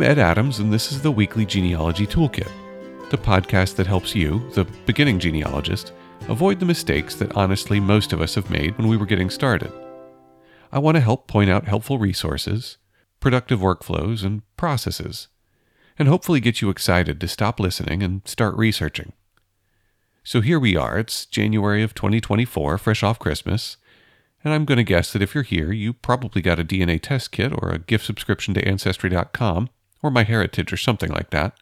I'm Ed Adams, and this is the Weekly Genealogy Toolkit, the podcast that helps you, the beginning genealogist, avoid the mistakes that honestly most of us have made when we were getting started. I want to help point out helpful resources, productive workflows, and processes, and hopefully get you excited to stop listening and start researching. So here we are, it's January of 2024, fresh off Christmas, and I'm going to guess that if you're here, you probably got a DNA test kit or a gift subscription to Ancestry.com or MyHeritage or something like that.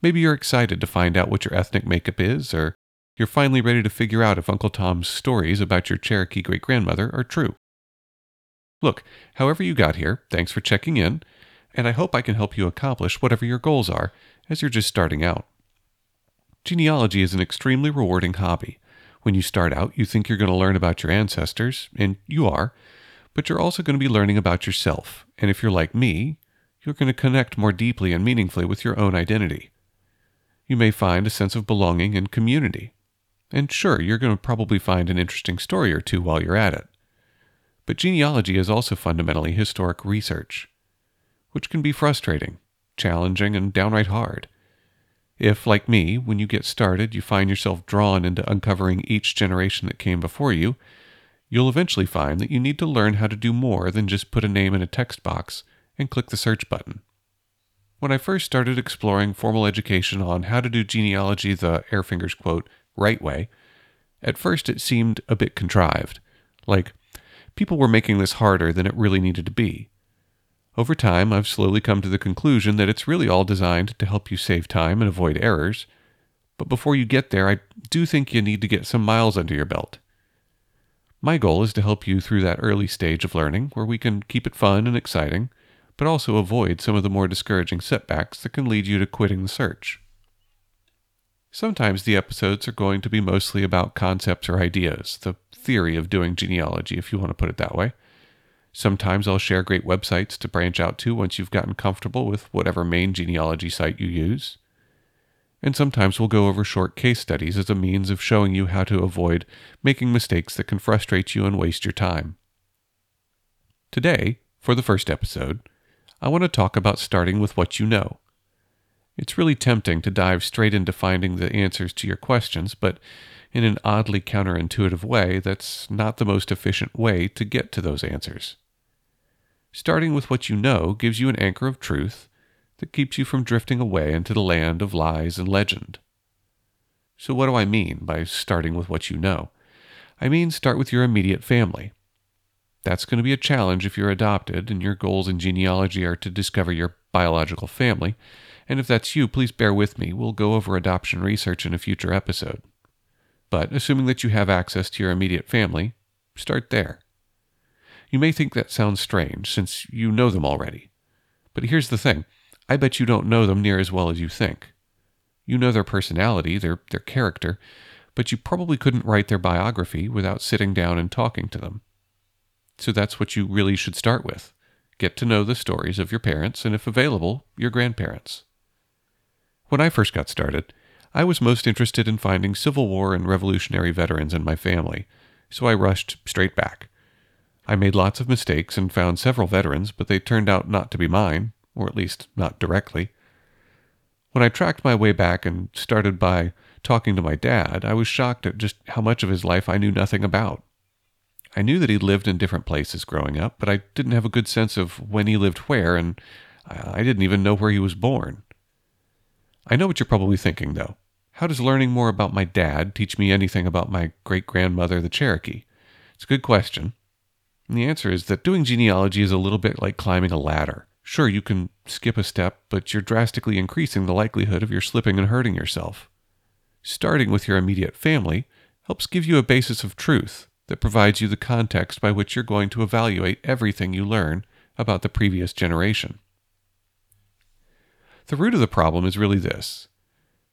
Maybe you're excited to find out what your ethnic makeup is, or you're finally ready to figure out if Uncle Tom's stories about your Cherokee great-grandmother are true. Look, however you got here, thanks for checking in, and I hope I can help you accomplish whatever your goals are as you're just starting out. Genealogy is an extremely rewarding hobby. When you start out, you think you're going to learn about your ancestors, and you are, but you're also going to be learning about yourself. And if you're like me, you're going to connect more deeply and meaningfully with your own identity. You may find a sense of belonging and community. And sure, you're going to probably find an interesting story or two while you're at it. But genealogy is also fundamentally historic research, which can be frustrating, challenging, and downright hard. If, like me, when you get started, you find yourself drawn into uncovering each generation that came before you, you'll eventually find that you need to learn how to do more than just put a name in a text box and click the search button. When I first started exploring formal education on how to do genealogy the, air fingers quote, right way, at first it seemed a bit contrived, like people were making this harder than it really needed to be. Over time, I've slowly come to the conclusion that it's really all designed to help you save time and avoid errors, but before you get there, I do think you need to get some miles under your belt. My goal is to help you through that early stage of learning, where we can keep it fun and exciting, but also avoid some of the more discouraging setbacks that can lead you to quitting the search. Sometimes the episodes are going to be mostly about concepts or ideas, the theory of doing genealogy, if you want to put it that way. Sometimes I'll share great websites to branch out to once you've gotten comfortable with whatever main genealogy site you use. And sometimes we'll go over short case studies as a means of showing you how to avoid making mistakes that can frustrate you and waste your time. Today, for the first episode, I want to talk about starting with what you know. It's really tempting to dive straight into finding the answers to your questions, but in an oddly counterintuitive way, that's not the most efficient way to get to those answers. Starting with what you know gives you an anchor of truth that keeps you from drifting away into the land of lies and legend. So what do I mean by starting with what you know? I mean start with your immediate family. That's going to be a challenge if you're adopted and your goals in genealogy are to discover your biological family, and if that's you, please bear with me. We'll go over adoption research in a future episode. But assuming that you have access to your immediate family, start there. You may think that sounds strange, since you know them already. But here's the thing. I bet you don't know them near as well as you think. You know their personality, their character, but you probably couldn't write their biography without sitting down and talking to them. So that's what you really should start with. Get to know the stories of your parents, and if available, your grandparents. When I first got started, I was most interested in finding Civil War and Revolutionary veterans in my family, so I rushed straight back. I made lots of mistakes and found several veterans, but they turned out not to be mine, or at least not directly. When I tracked my way back and started by talking to my dad, I was shocked at just how much of his life I knew nothing about. I knew that he lived in different places growing up, but I didn't have a good sense of when he lived where, and I didn't even know where he was born. I know what you're probably thinking, though. How does learning more about my dad teach me anything about my great-grandmother, the Cherokee? It's a good question. And the answer is that doing genealogy is a little bit like climbing a ladder. Sure, you can skip a step, but you're drastically increasing the likelihood of your slipping and hurting yourself. Starting with your immediate family helps give you a basis of truth that provides you the context by which you're going to evaluate everything you learn about the previous generation. The root of the problem is really this.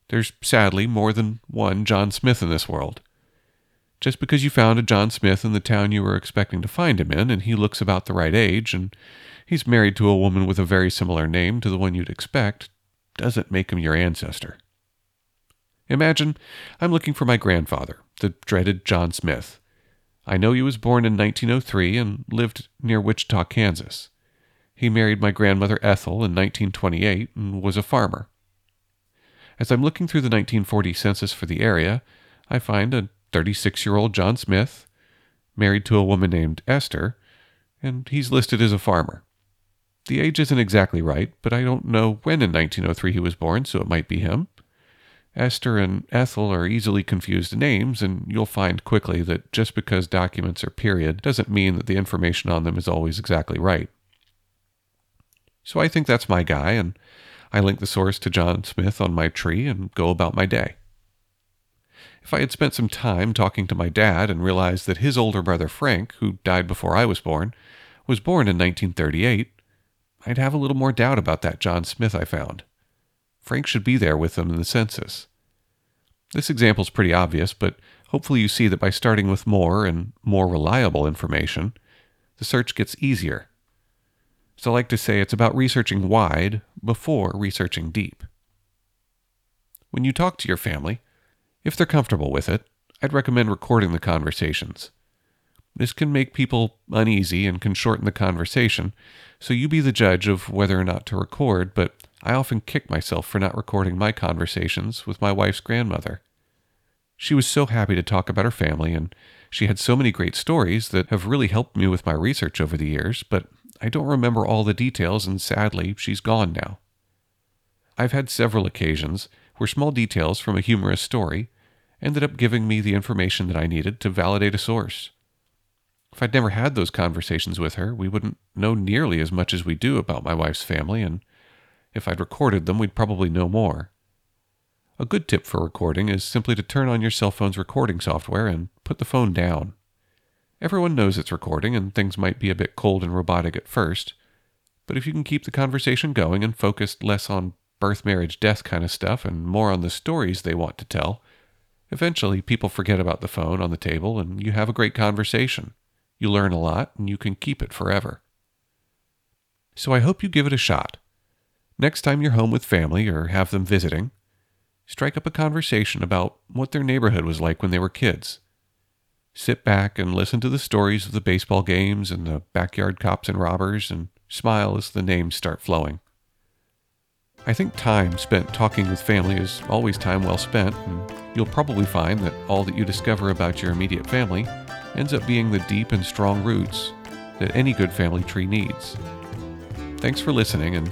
There's sadly more than one John Smith in this world. Just because you found a John Smith in the town you were expecting to find him in, and he looks about the right age, and he's married to a woman with a very similar name to the one you'd expect, doesn't make him your ancestor. Imagine I'm looking for my grandfather, the dreaded John Smith. I know he was born in 1903 and lived near Wichita, Kansas. He married my grandmother Ethel in 1928 and was a farmer. As I'm looking through the 1940 census for the area, I find a 36-year-old John Smith, married to a woman named Esther, and he's listed as a farmer. The age isn't exactly right, but I don't know when in 1903 he was born, so it might be him. Esther and Ethel are easily confused names, and you'll find quickly that just because documents are period doesn't mean that the information on them is always exactly right. So I think that's my guy, and I link the source to John Smith on my tree and go about my day. If I had spent some time talking to my dad and realized that his older brother Frank, who died before I was born in 1938, I'd have a little more doubt about that John Smith I found. Frank should be there with them in the census. This example's pretty obvious, but hopefully you see that by starting with more and more reliable information, the search gets easier. So I like to say it's about researching wide before researching deep. When you talk to your family, if they're comfortable with it, I'd recommend recording the conversations. This can make people uneasy and can shorten the conversation, so you be the judge of whether or not to record, but I often kick myself for not recording my conversations with my wife's grandmother. She was so happy to talk about her family, and she had so many great stories that have really helped me with my research over the years, but I don't remember all the details, and sadly, she's gone now. I've had several occasions where small details from a humorous story ended up giving me the information that I needed to validate a source. If I'd never had those conversations with her, we wouldn't know nearly as much as we do about my wife's family, and if I'd recorded them, we'd probably know more. A good tip for recording is simply to turn on your cell phone's recording software and put the phone down. Everyone knows it's recording, and things might be a bit cold and robotic at first, but if you can keep the conversation going and focus less on birth, marriage, death kind of stuff and more on the stories they want to tell, eventually people forget about the phone on the table and you have a great conversation. You learn a lot, and you can keep it forever. So I hope you give it a shot. Next time you're home with family or have them visiting, strike up a conversation about what their neighborhood was like when they were kids. Sit back and listen to the stories of the baseball games and the backyard cops and robbers, and smile as the names start flowing. I think time spent talking with family is always time well spent, and you'll probably find that all that you discover about your immediate family ends up being the deep and strong roots that any good family tree needs. Thanks for listening, and